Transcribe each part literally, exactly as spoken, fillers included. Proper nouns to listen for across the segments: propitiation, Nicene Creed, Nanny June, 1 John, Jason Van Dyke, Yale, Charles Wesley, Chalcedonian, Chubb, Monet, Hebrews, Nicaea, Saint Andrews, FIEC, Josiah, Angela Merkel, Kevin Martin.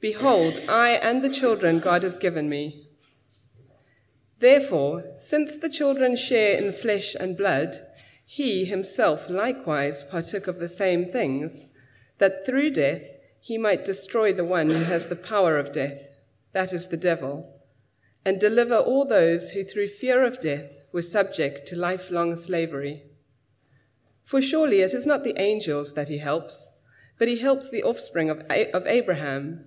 behold, I and the children God has given me. Therefore, since the children share in flesh and blood, he himself likewise partook of the same things, that through death he might destroy the one who has the power of death, that is the devil, and deliver all those who through fear of death were subject to lifelong slavery. For surely it is not the angels that he helps, but he helps the offspring of Abraham.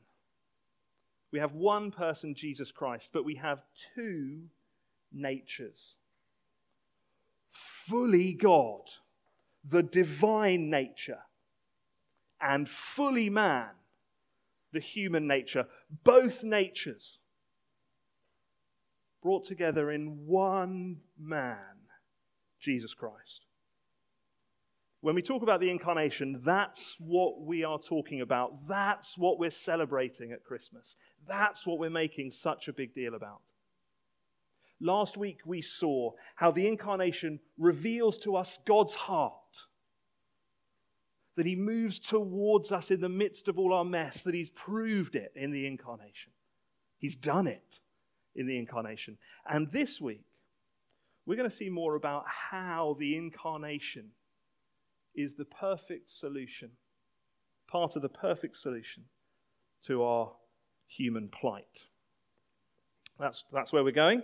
we have one person, Jesus Christ, but we have two natures. Fully God, the divine nature, and fully man, the human nature. Both natures brought together in one man, Jesus Christ. When we talk about the incarnation, that's what we are talking about. That's what we're celebrating at Christmas. That's what we're making such a big deal about. Last week we saw how the incarnation reveals to us God's heart. That he moves towards us in the midst of all our mess. That he's proved it in the incarnation. He's done it in the incarnation. And this week, we're going to see more about how the incarnation is the perfect solution, part of the perfect solution to our human plight. That's, that's where we're going.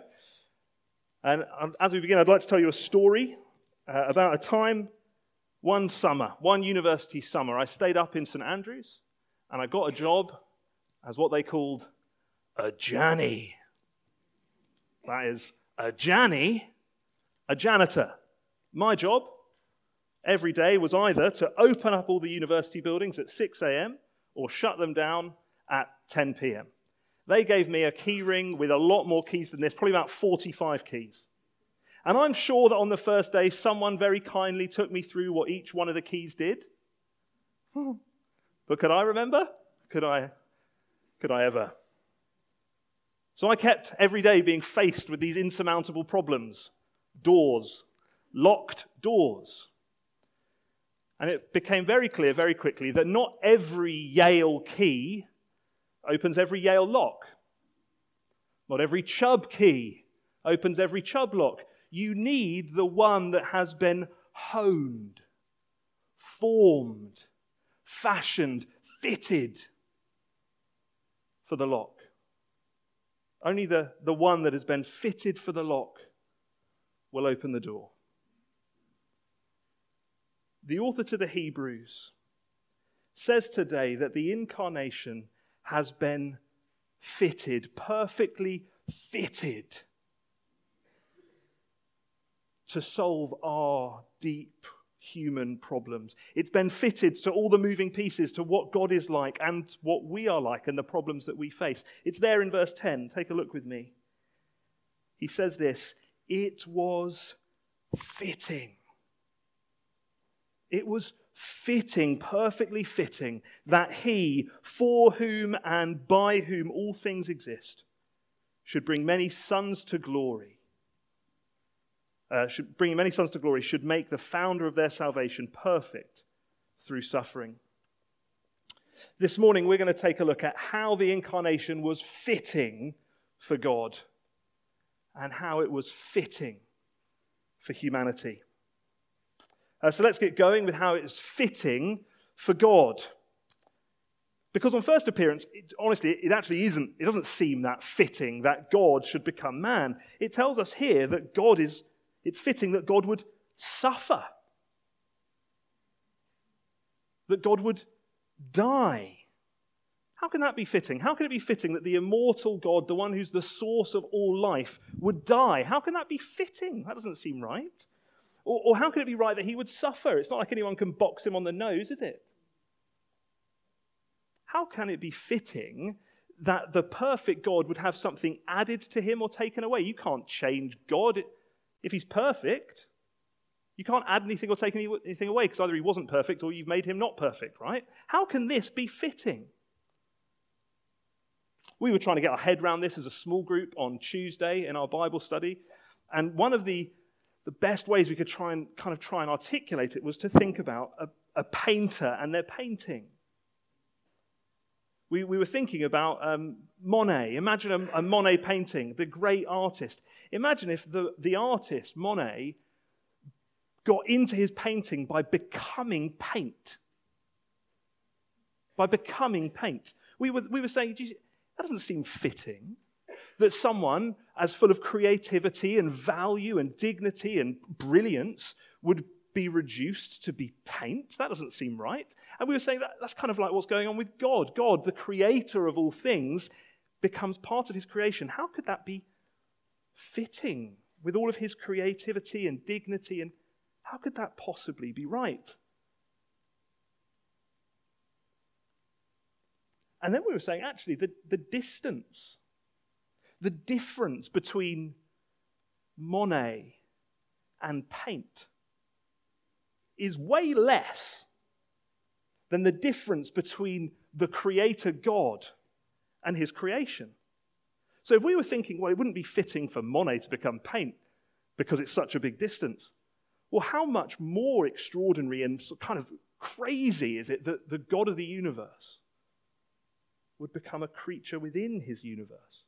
And as we begin, I'd like to tell you a story uh, about a time, one summer, one university summer. I stayed up in Saint Andrews and I got a job as what they called a Janny. That is, a Janny, a janitor. My job every day was either to open up all the university buildings at six a.m. or shut them down at ten p.m. They gave me a key ring with a lot more keys than this, probably about forty-five keys. And I'm sure that on the first day, someone very kindly took me through what each one of the keys did. But could I remember? Could I? Could I ever? So I kept every day being faced with these insurmountable problems. Doors. Locked doors. And it became very clear very quickly that not every Yale key opens every Yale lock. Not every Chubb key opens every Chubb lock. You need the one that has been honed, formed, fashioned, fitted for the lock. Only the, the one that has been fitted for the lock will open the door. The author to the Hebrews says today that the incarnation has been fitted, perfectly fitted to solve our deep human problems. It's been fitted to all the moving pieces, to what God is like and what we are like and the problems that we face. It's there in verse ten. Take a look with me. He says this, it was fitting. It was fitting, perfectly fitting, that he, for whom and by whom all things exist, should bring many sons to glory. Uh, should, bringing many sons to glory should make the founder of their salvation perfect through suffering. This morning we're going to take a look at how the incarnation was fitting for God and how it was fitting for humanity. Uh, so let's get going with how it's fitting for God. Because on first appearance, it, honestly, it actually isn't, it doesn't seem that fitting that God should become man. It tells us here that God is, it's fitting that God would suffer, that God would die. How can that be fitting? How can it be fitting that the immortal God, the one who's the source of all life, would die? How can that be fitting? That doesn't seem right. Or, or how can it be right that he would suffer? It's not like anyone can box him on the nose, is it? How can it be fitting that the perfect God would have something added to him or taken away? You can't change God if he's perfect. You can't add anything or take anything away because either he wasn't perfect or you've made him not perfect, right? How can this be fitting? We were trying to get our head around this as a small group on Tuesday in our Bible study, and one of the, the best ways we could try and kind of try and articulate it was to think about a, a painter and their painting. We, we were thinking about um, Monet. Imagine a, a Monet painting, the great artist. Imagine if the, the artist, Monet, got into his painting by becoming paint. By becoming paint. We were, we were saying, geez, that doesn't seem fitting that someone as full of creativity and value and dignity and brilliance would be reduced to be paint. That doesn't seem right. And we were saying that that's kind of like what's going on with God. God, the creator of all things, becomes part of his creation. How could that be fitting with all of his creativity and dignity? And how could that possibly be right? And then we were saying, actually, the, the distance, the difference between Monet and paint is way less than the difference between the creator God and his creation. So if we were thinking, well, it wouldn't be fitting for Monet to become paint because it's such a big distance, well, how much more extraordinary and kind of crazy is it that the God of the universe would become a creature within his universe?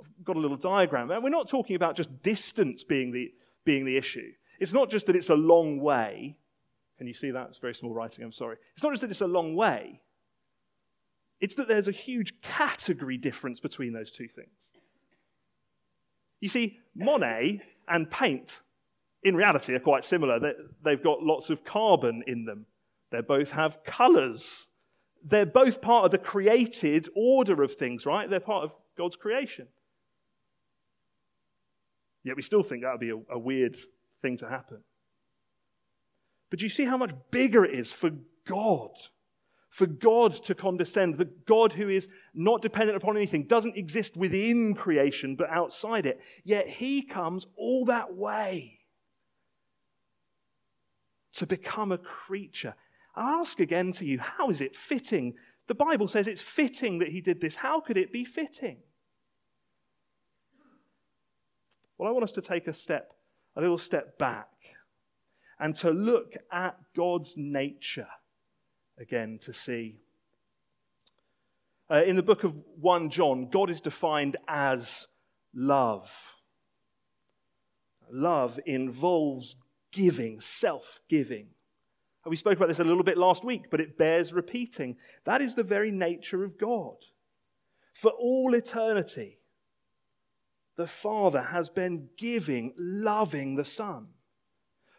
I've got a little diagram. And we're not talking about just distance being the, being the issue. It's not just that it's a long way. Can you see that? It's very small writing, I'm sorry. It's not just that it's a long way. It's that there's a huge category difference between those two things. You see, Monet and paint, in reality, are quite similar. They, they've got lots of carbon in them. They both have colours. They're both part of the created order of things, right? They're part of God's creation. Yet we still think that would be a, a weird thing to happen. But you see how much bigger it is for God, for God to condescend, the God who is not dependent upon anything, doesn't exist within creation but outside it, yet he comes all that way to become a creature. I ask again to you, how is it fitting? The Bible says it's fitting that he did this. How could it be fitting? Well, I want us to take a step A little step back and to look at God's nature again to see. Uh, in the book of First John, God is defined as love. Love involves giving, self-giving. And we spoke about this a little bit last week, but it bears repeating. That is the very nature of God. For all eternity, the Father has been giving, loving the Son.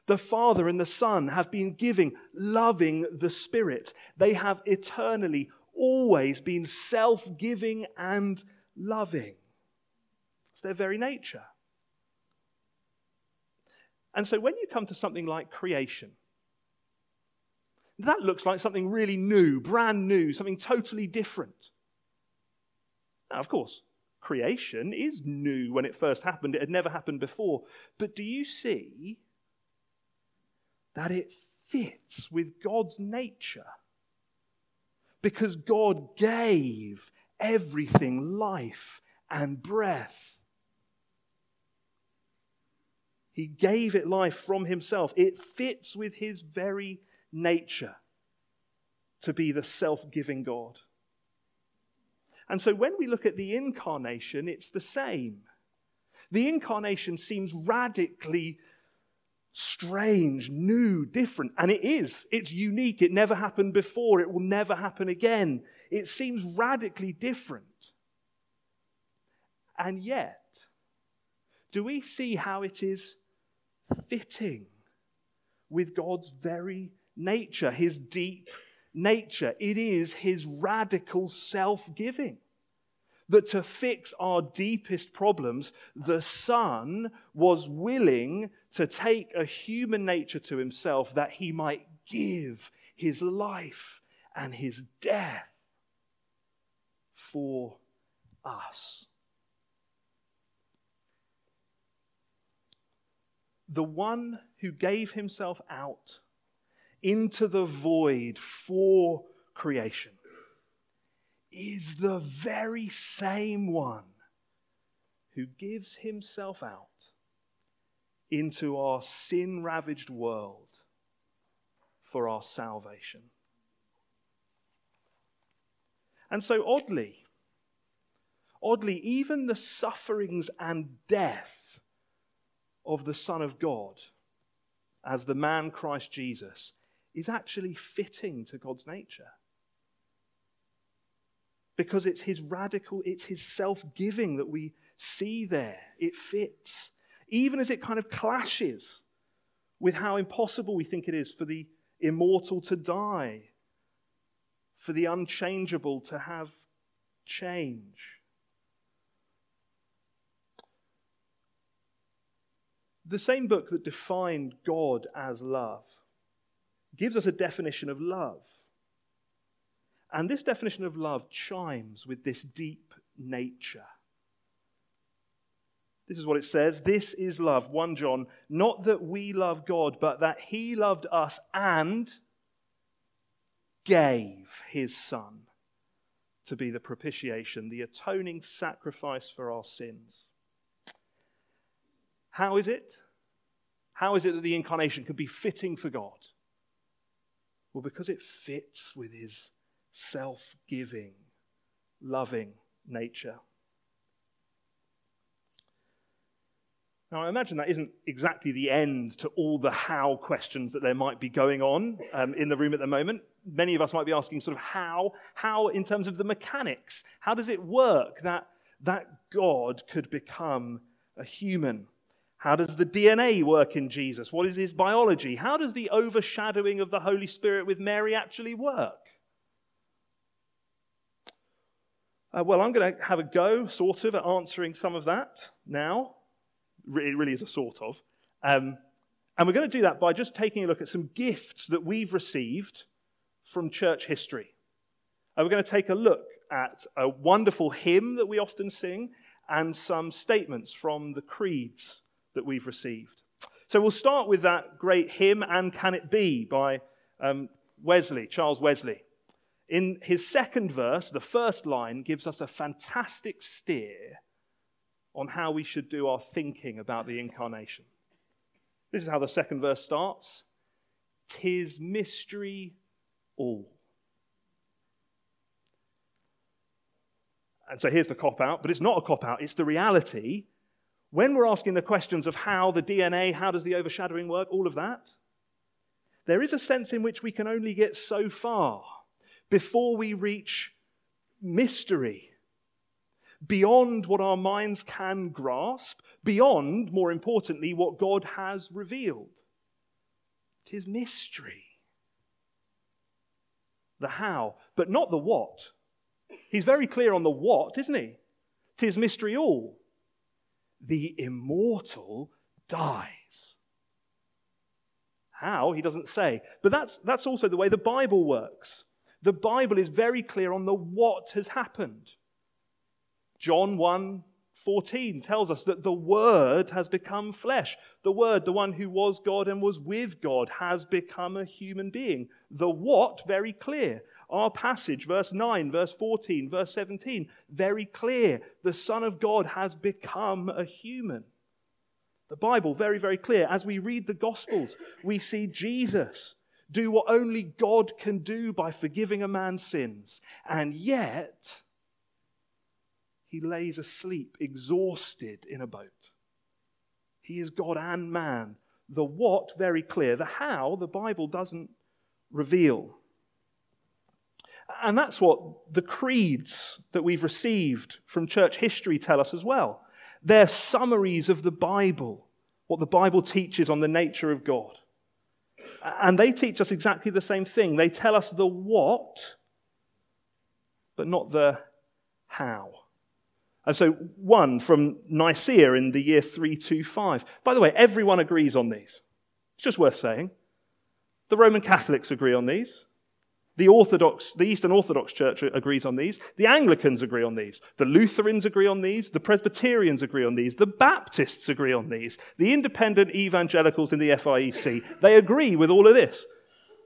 The Father and the Son have been giving, loving the Spirit. They have eternally always been self-giving and loving. It's their very nature. And so when you come to something like creation, that looks like something really new, brand new, something totally different. Now, of course, creation is new when it first happened. It had never happened before. But do you see that it fits with God's nature? Because God gave everything life and breath. He gave it life from himself. It fits with his very nature to be the self-giving God. And so when we look at the incarnation, it's the same. The incarnation seems radically strange, new, different. And it is. It's unique. It never happened before. It will never happen again. It seems radically different. And yet, do we see how it is fitting with God's very nature, his deep nature? It is his radical self-giving. That to fix our deepest problems, the Son was willing to take a human nature to himself that he might give his life and his death for us. The one who gave himself out into the void for creation is the very same one who gives himself out into our sin-ravaged world for our salvation. And so oddly, oddly, even the sufferings and death of the Son of God as the man Christ Jesus is actually fitting to God's nature. Because it's his radical, it's his self-giving that we see there. It fits. Even as it kind of clashes with how impossible we think it is for the immortal to die, for the unchangeable to have change. The same book that defined God as love gives us a definition of love. And this definition of love chimes with this deep nature. This is what it says. This is love, First John, not that we love God, but that he loved us and gave his Son to be the propitiation, the atoning sacrifice for our sins. How is it? How is it that the incarnation could be fitting for God? Well, because it fits with his self-giving, loving nature. Now, I imagine that isn't exactly the end to all the how questions that there might be going on um, in the room at the moment. Many of us might be asking sort of how, how in terms of the mechanics. How does it work that, that God could become a human? How does the D N A work in Jesus? What is his biology? How does the overshadowing of the Holy Spirit with Mary actually work? Uh, well, I'm going to have a go, sort of, at answering some of that now. It really is a sort of. Um, and we're going to do that by just taking a look at some gifts that we've received from church history. Uh, we're going to take a look at a wonderful hymn that we often sing and some statements from the creeds that we've received. So we'll start with that great hymn, And Can It Be, by um, Wesley, Charles Wesley. In his second verse, the first line gives us a fantastic steer on how we should do our thinking about the incarnation. This is how the second verse starts. "'Tis mystery all." And so here's the cop-out, but it's not a cop-out, it's the reality. When we're asking the questions of how the D N A, how does the overshadowing work, all of that, there is a sense in which we can only get so far before we reach mystery, beyond what our minds can grasp, beyond, more importantly, what God has revealed. It is mystery. The how, but not the what. He's very clear on the what, isn't he? It is mystery all. The immortal dies how, he doesn't say. But that's, that's also the way the Bible works. The Bible is very clear on the what has happened. John one fourteen tells us that the Word has become flesh. The Word, the one who was God and was with God, has become a human being. The what, very clear. Our passage, verse nine, verse fourteen, verse seventeen, very clear. The Son of God has become a human. The Bible, very, very clear. As we read the Gospels, we see Jesus do what only God can do by forgiving a man's sins. And yet, he lays asleep, exhausted in a boat. He is God and man. The what, very clear. The how, the Bible doesn't reveal. And that's what the creeds that we've received from church history tell us as well. They're summaries of the Bible, what the Bible teaches on the nature of God. And they teach us exactly the same thing. They tell us the what, but not the how. And so one from Nicaea in the year three twenty-five. By the way, everyone agrees on these. It's just worth saying. The Roman Catholics agree on these. The Orthodox, the Eastern Orthodox Church agrees on these. The Anglicans agree on these. The Lutherans agree on these. The Presbyterians agree on these. The Baptists agree on these. The independent evangelicals in the F I E C, they agree with all of this.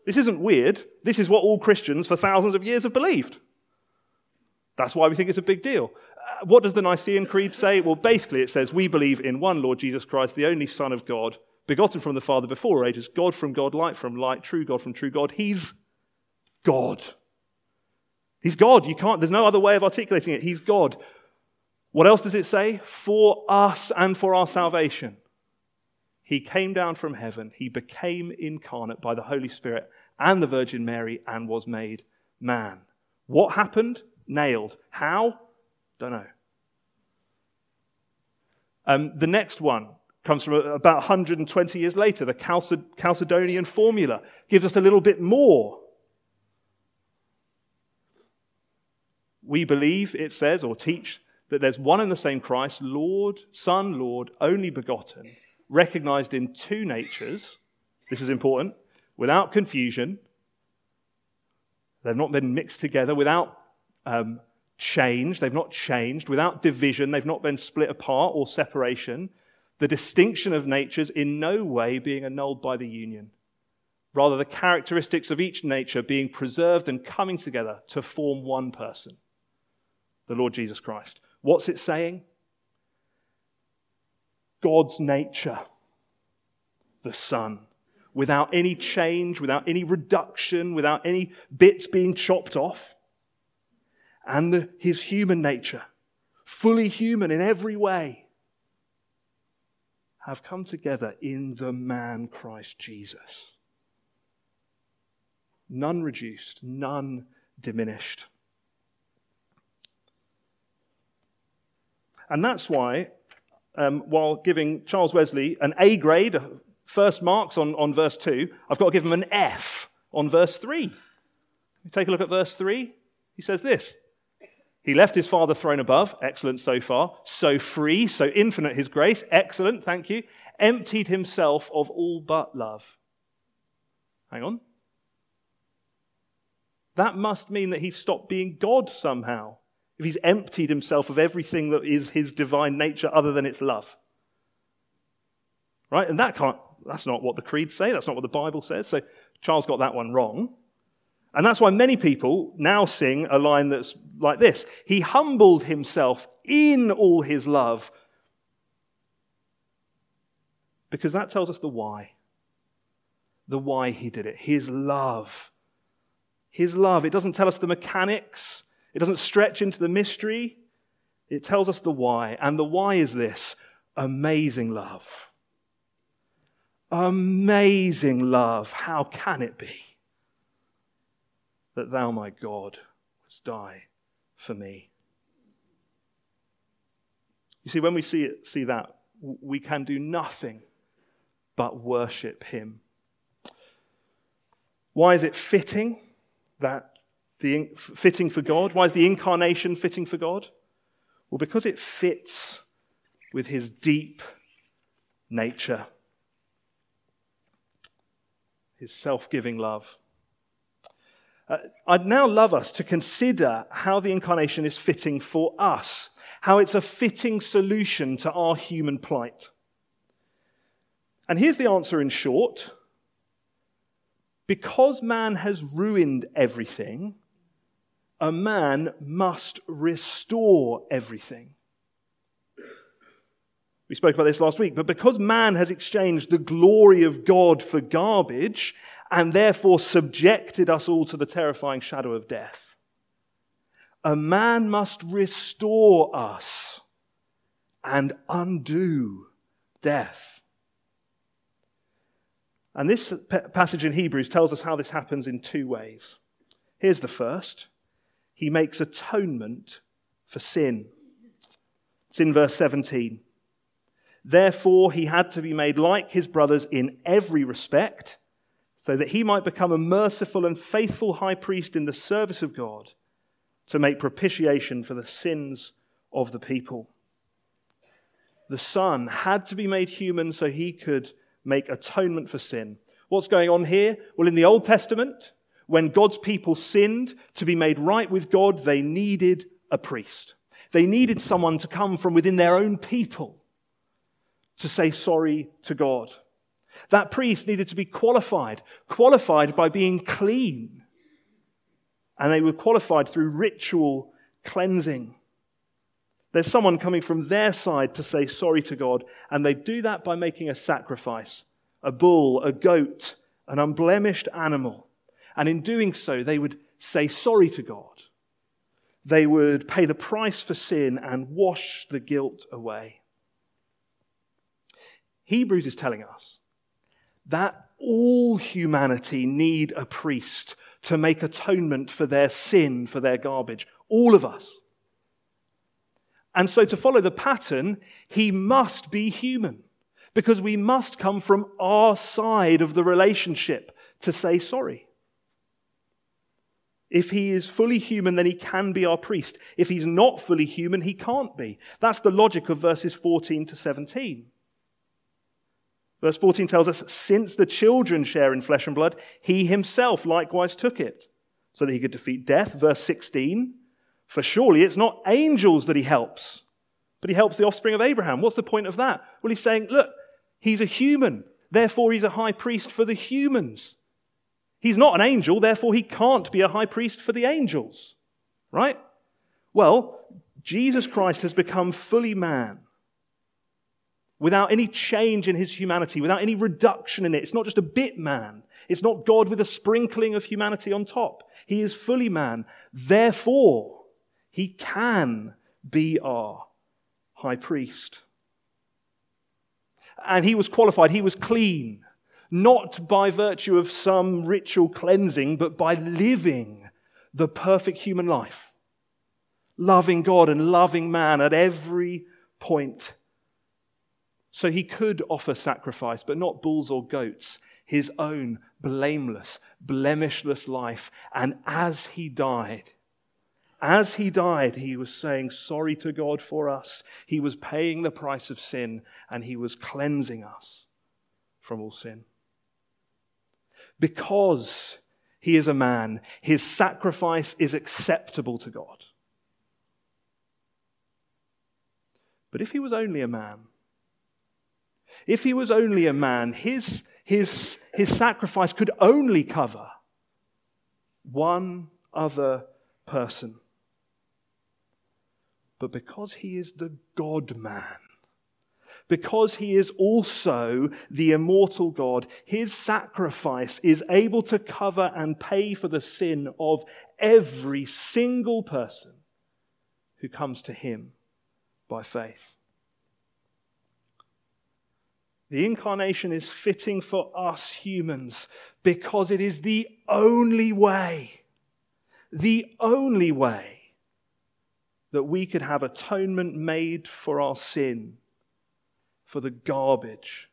This isn't weird. This is what all Christians for thousands of years have believed. That's why we think it's a big deal. Uh, what does the Nicene Creed say? Well, basically it says, we believe in one Lord Jesus Christ, the only Son of God, begotten from the Father before ages, God from God, light from light, true God from true God. He's God. He's God. You can't, there's no other way of articulating it. He's God. What else does it say? For us and for our salvation. He came down from heaven. He became incarnate by the Holy Spirit and the Virgin Mary and was made man. What happened? Nailed. How? Don't know. Um, the next one comes from about one hundred twenty years later. The Chalced- Chalcedonian formula gives us a little bit more. We believe, it says, or teach, that there's one and the same Christ, Lord, Son, Lord, only begotten, recognized in two natures. This is important. Without confusion. They've not been mixed together. Without um, change. They've not changed. Without division. They've not been split apart or separation. The distinction of natures in no way being annulled by the union. Rather, the characteristics of each nature being preserved and coming together to form one person. The Lord Jesus Christ. What's it saying? God's nature, the Son, without any change, without any reduction, without any bits being chopped off, and his human nature, fully human in every way, have come together in the man Christ Jesus. None reduced, none diminished. And that's why, um, while giving Charles Wesley an A grade, first marks on, on verse two, I've got to give him an F on verse three. Take a look at verse three. He says this. He left his Father throne above, excellent so far, so free, so infinite his grace, excellent, thank you, emptied himself of all but love. Hang on. That must mean that he stopped being God somehow, if he's emptied himself of everything that is his divine nature other than its love. Right? And that can't, that's not what the creeds say. That's not what the Bible says. So Charles got that one wrong. And that's why many people now sing a line that's like this. He humbled himself in all his love. Because that tells us the why. The why he did it. His love. His love. It doesn't tell us the mechanics. It doesn't stretch into the mystery. It tells us the why. And the why is this. Amazing love. Amazing love. How can it be that thou, my God, wouldst die for me? You see, when we see it, see that, we can do nothing but worship him. Why is it fitting that the fitting for God? Why is the incarnation fitting for God? Well, because it fits with his deep nature. his self-giving love. Uh, I'd now love us to consider how the incarnation is fitting for us, how it's a fitting solution to our human plight. And here's the answer in short. Because man has ruined everything, a man must restore everything. We spoke about this last week, but because man has exchanged the glory of God for garbage and therefore subjected us all to the terrifying shadow of death, a man must restore us and undo death. And this passage in Hebrews tells us how this happens in two ways. Here's the first. He makes atonement for sin. It's in verse seventeen. Therefore, he had to be made like his brothers in every respect, so that he might become a merciful and faithful high priest in the service of God to make propitiation for the sins of the people. The Son had to be made human so he could make atonement for sin. What's going on here? Well, in the Old Testament, when God's people sinned, to be made right with God, they needed a priest. They needed someone to come from within their own people to say sorry to God. That priest needed to be qualified, qualified by being clean. And they were qualified through ritual cleansing. There's someone coming from their side to say sorry to God, and they do that by making a sacrifice, a bull, a goat, an unblemished animal. And in doing so, they would say sorry to God. They would pay the price for sin and wash the guilt away. Hebrews is telling us that all humanity need a priest to make atonement for their sin, for their garbage. All of us. And so to follow the pattern, he must be human, because we must come from our side of the relationship to say sorry. If he is fully human, then he can be our priest. If he's not fully human, he can't be. That's the logic of verses fourteen to seventeen. Verse fourteen tells us, since the children share in flesh and blood, he himself likewise took it, so that he could defeat death. Verse sixteen, for surely it's not angels that he helps, but he helps the offspring of Abraham. What's the point of that? Well, he's saying, look, he's a human, therefore he's a high priest for the humans. He's not an angel, therefore he can't be a high priest for the angels, right? Well, Jesus Christ has become fully man, without any change in his humanity, without any reduction in it. It's not just a bit man. It's not God with a sprinkling of humanity on top. He is fully man. Therefore, he can be our high priest. And he was qualified, he was clean, not by virtue of some ritual cleansing, but by living the perfect human life, loving God and loving man at every point. So he could offer sacrifice, but not bulls or goats, his own blameless, blemishless life. And as he died, as he died, he was saying sorry to God for us. He was paying the price of sin, and he was cleansing us from all sin. Because he is a man, his sacrifice is acceptable to God. But if he was only a man, If he was only a man, his, his, his sacrifice could only cover one other person. But because he is the God-man, because he is also the immortal God, his sacrifice is able to cover and pay for the sin of every single person who comes to him by faith. The incarnation is fitting for us humans because it is the only way, the only way that we could have atonement made for our sin, for the garbage,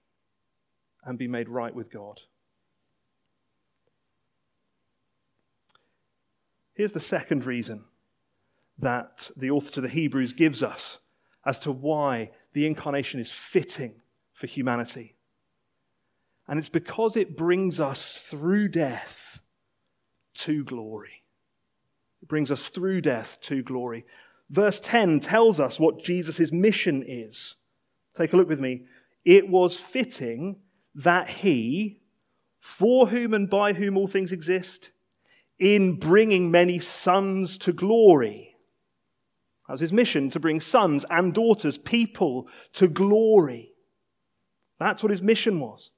and be made right with God. Here's the second reason that the author to the Hebrews gives us as to why the incarnation is fitting for humanity. And it's because it brings us through death to glory. It brings us through death to glory. Verse ten tells us what Jesus' mission is. Take a look with me. It was fitting that he, for whom and by whom all things exist, in bringing many sons to glory. That was his mission, to bring sons and daughters, people, to glory. That's what his mission was.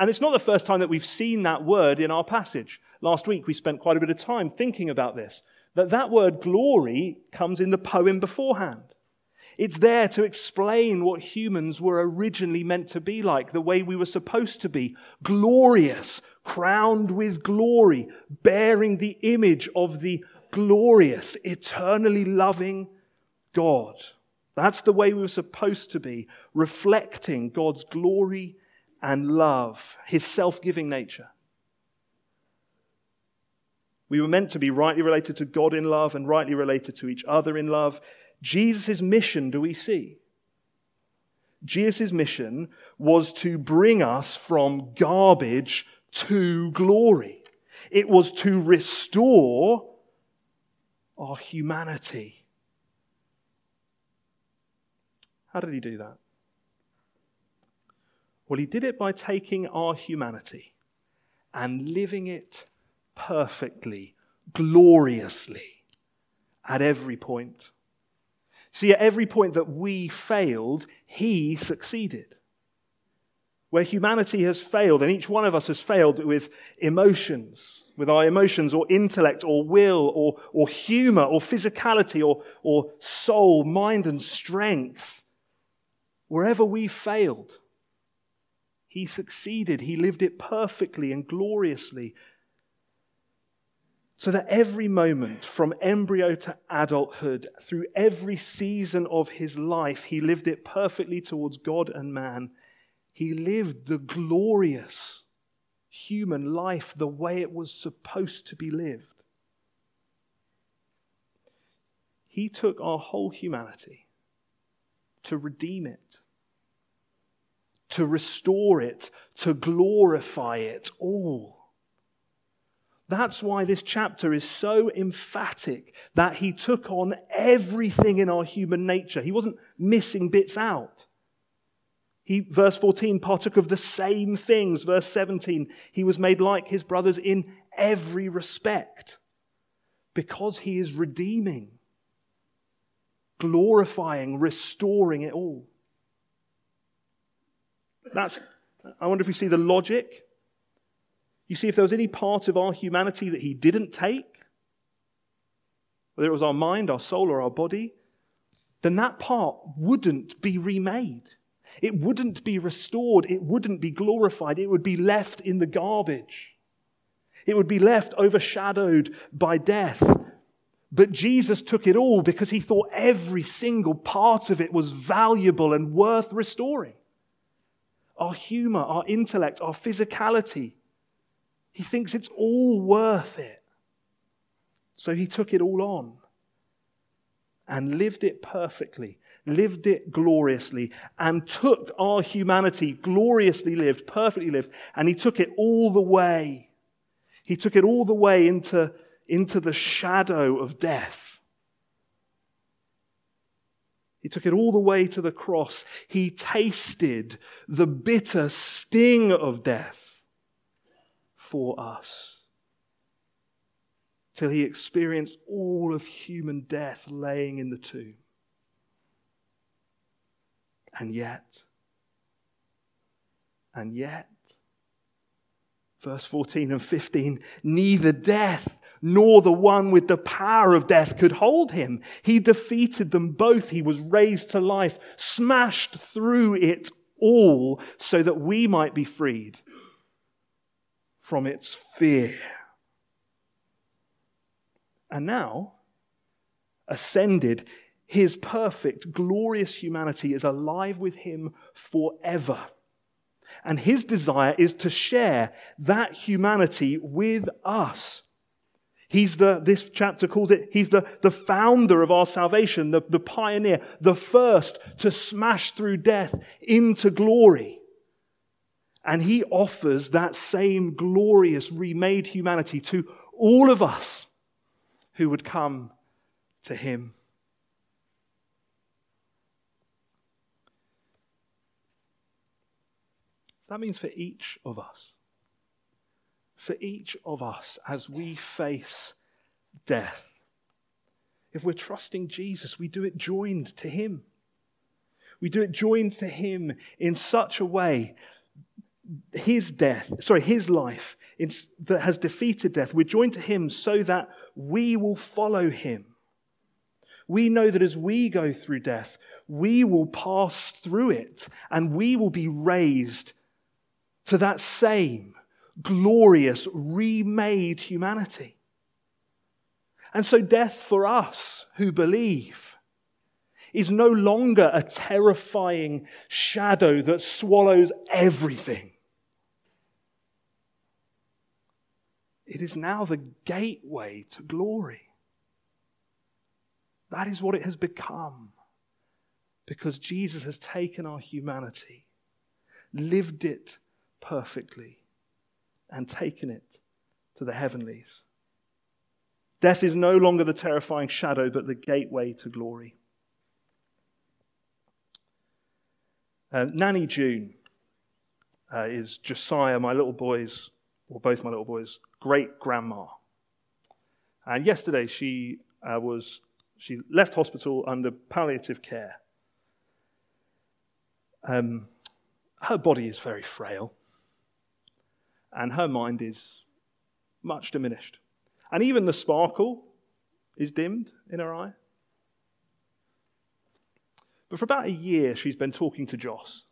And it's not the first time that we've seen that word in our passage. Last week we spent quite a bit of time thinking about this. That that word glory comes in the poem beforehand. It's there to explain what humans were originally meant to be like, the way we were supposed to be. Glorious, crowned with glory, bearing the image of the glorious, eternally loving God. That's the way we were supposed to be, reflecting God's glory and love, his self-giving nature. We were meant to be rightly related to God in love and rightly related to each other in love. Jesus' mission, do we see? Jesus' mission was to bring us from garbage to glory. It was to restore our humanity. How did he do that? Well, he did it by taking our humanity and living it perfectly, gloriously, at every point. See, at every point that we failed, he succeeded. Where humanity has failed, and each one of us has failed with emotions, with our emotions or intellect or will or, or humor or physicality or, or soul, mind and strength, wherever we failed, he succeeded. He lived it perfectly and gloriously. So that every moment, from embryo to adulthood, through every season of his life, he lived it perfectly towards God and man. He lived the glorious human life the way it was supposed to be lived. He took our whole humanity to redeem it, to restore it, to glorify it all. That's why this chapter is so emphatic that he took on everything in our human nature. He wasn't missing bits out. He, verse fourteen, partook of the same things. Verse seventeen, he was made like his brothers in every respect because he is redeeming, glorifying, restoring it all. That's, I wonder if we see the logic. You see, if there was any part of our humanity that he didn't take, whether it was our mind, our soul, or our body, then that part wouldn't be remade. It wouldn't be restored. It wouldn't be glorified. It would be left in the garbage. It would be left overshadowed by death. But Jesus took it all because he thought every single part of it was valuable and worth restoring. Our humor, our intellect, our physicality, he thinks it's all worth it. So he took it all on and lived it perfectly, lived it gloriously, and took our humanity, gloriously lived, perfectly lived, and he took it all the way. He took it all the way into, into the shadow of death. He took it all the way to the cross. He tasted the bitter sting of death for us, till he experienced all of human death laying in the tomb. And yet, and yet, verse fourteen and fifteen, neither death nor the one with the power of death could hold him. He defeated them both. He was raised to life, smashed through it all so that we might be freed from its fear. And now, ascended, his perfect, glorious humanity is alive with him forever. And his desire is to share that humanity with us. He's the, this chapter calls it, he's the, the founder of our salvation, the, the pioneer, the first to smash through death into glory. And he offers that same glorious remade humanity to all of us who would come to him. That means for each of us, for each of us as we face death, if we're trusting Jesus, we do it joined to him. We do it joined to him in such a way, his death, sorry, his life that has defeated death, we're joined to him so that we will follow him. We know that as we go through death, we will pass through it and we will be raised to that same glorious, remade humanity. And so death for us who believe is no longer a terrifying shadow that swallows everything. It is now the gateway to glory. That is what it has become, because Jesus has taken our humanity, lived it perfectly, and taken it to the heavenlies. Death is no longer the terrifying shadow, but the gateway to glory. Uh, Nanny June uh, is Josiah, my little boy's, or both my little boys' great-grandma. And yesterday she uh, was, she left hospital under palliative care. Um, her body is very frail, and her mind is much diminished. And even the sparkle is dimmed in her eye. But for about a year, she's been talking to Joss.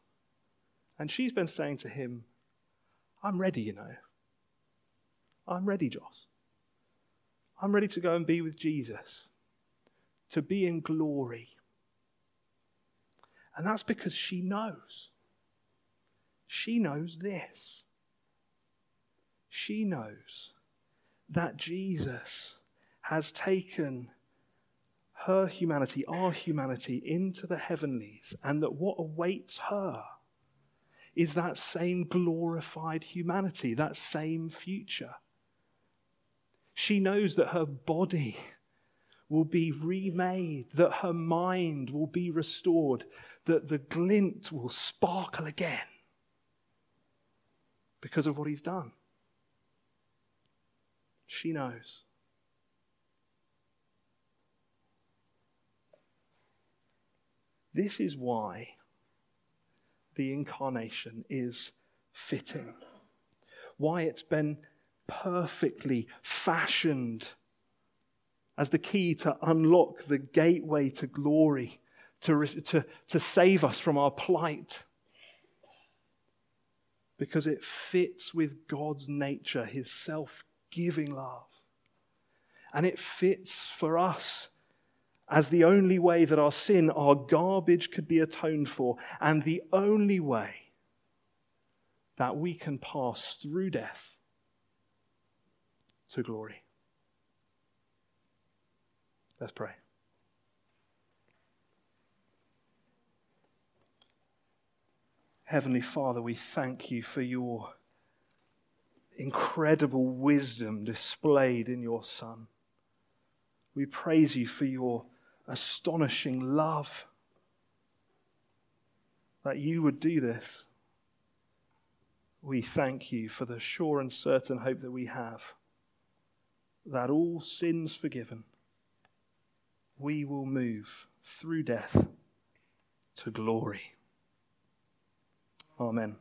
And she's been saying to him, I'm ready, you know. I'm ready, Joss. I'm ready to go and be with Jesus, to be in glory. And that's because she knows. She knows this. She knows that Jesus has taken her humanity, our humanity, into the heavenlies, and that what awaits her is that same glorified humanity, that same future. She knows that her body will be remade, that her mind will be restored, that the glint will sparkle again because of what he's done. She knows. This is why the incarnation is fitting, why it's been perfectly fashioned as the key to unlock the gateway to glory, to, to, to save us from our plight, because it fits with God's nature, his self-giving love, and it fits for us as the only way that our sin, our garbage could be atoned for, and the only way that we can pass through death to glory. Let's pray. Heavenly Father, we thank you for your incredible wisdom displayed in your Son. We praise you for your astonishing love, that you would do this. We thank you for the sure and certain hope that we have, that all sins forgiven, we will move through death to glory. Amen.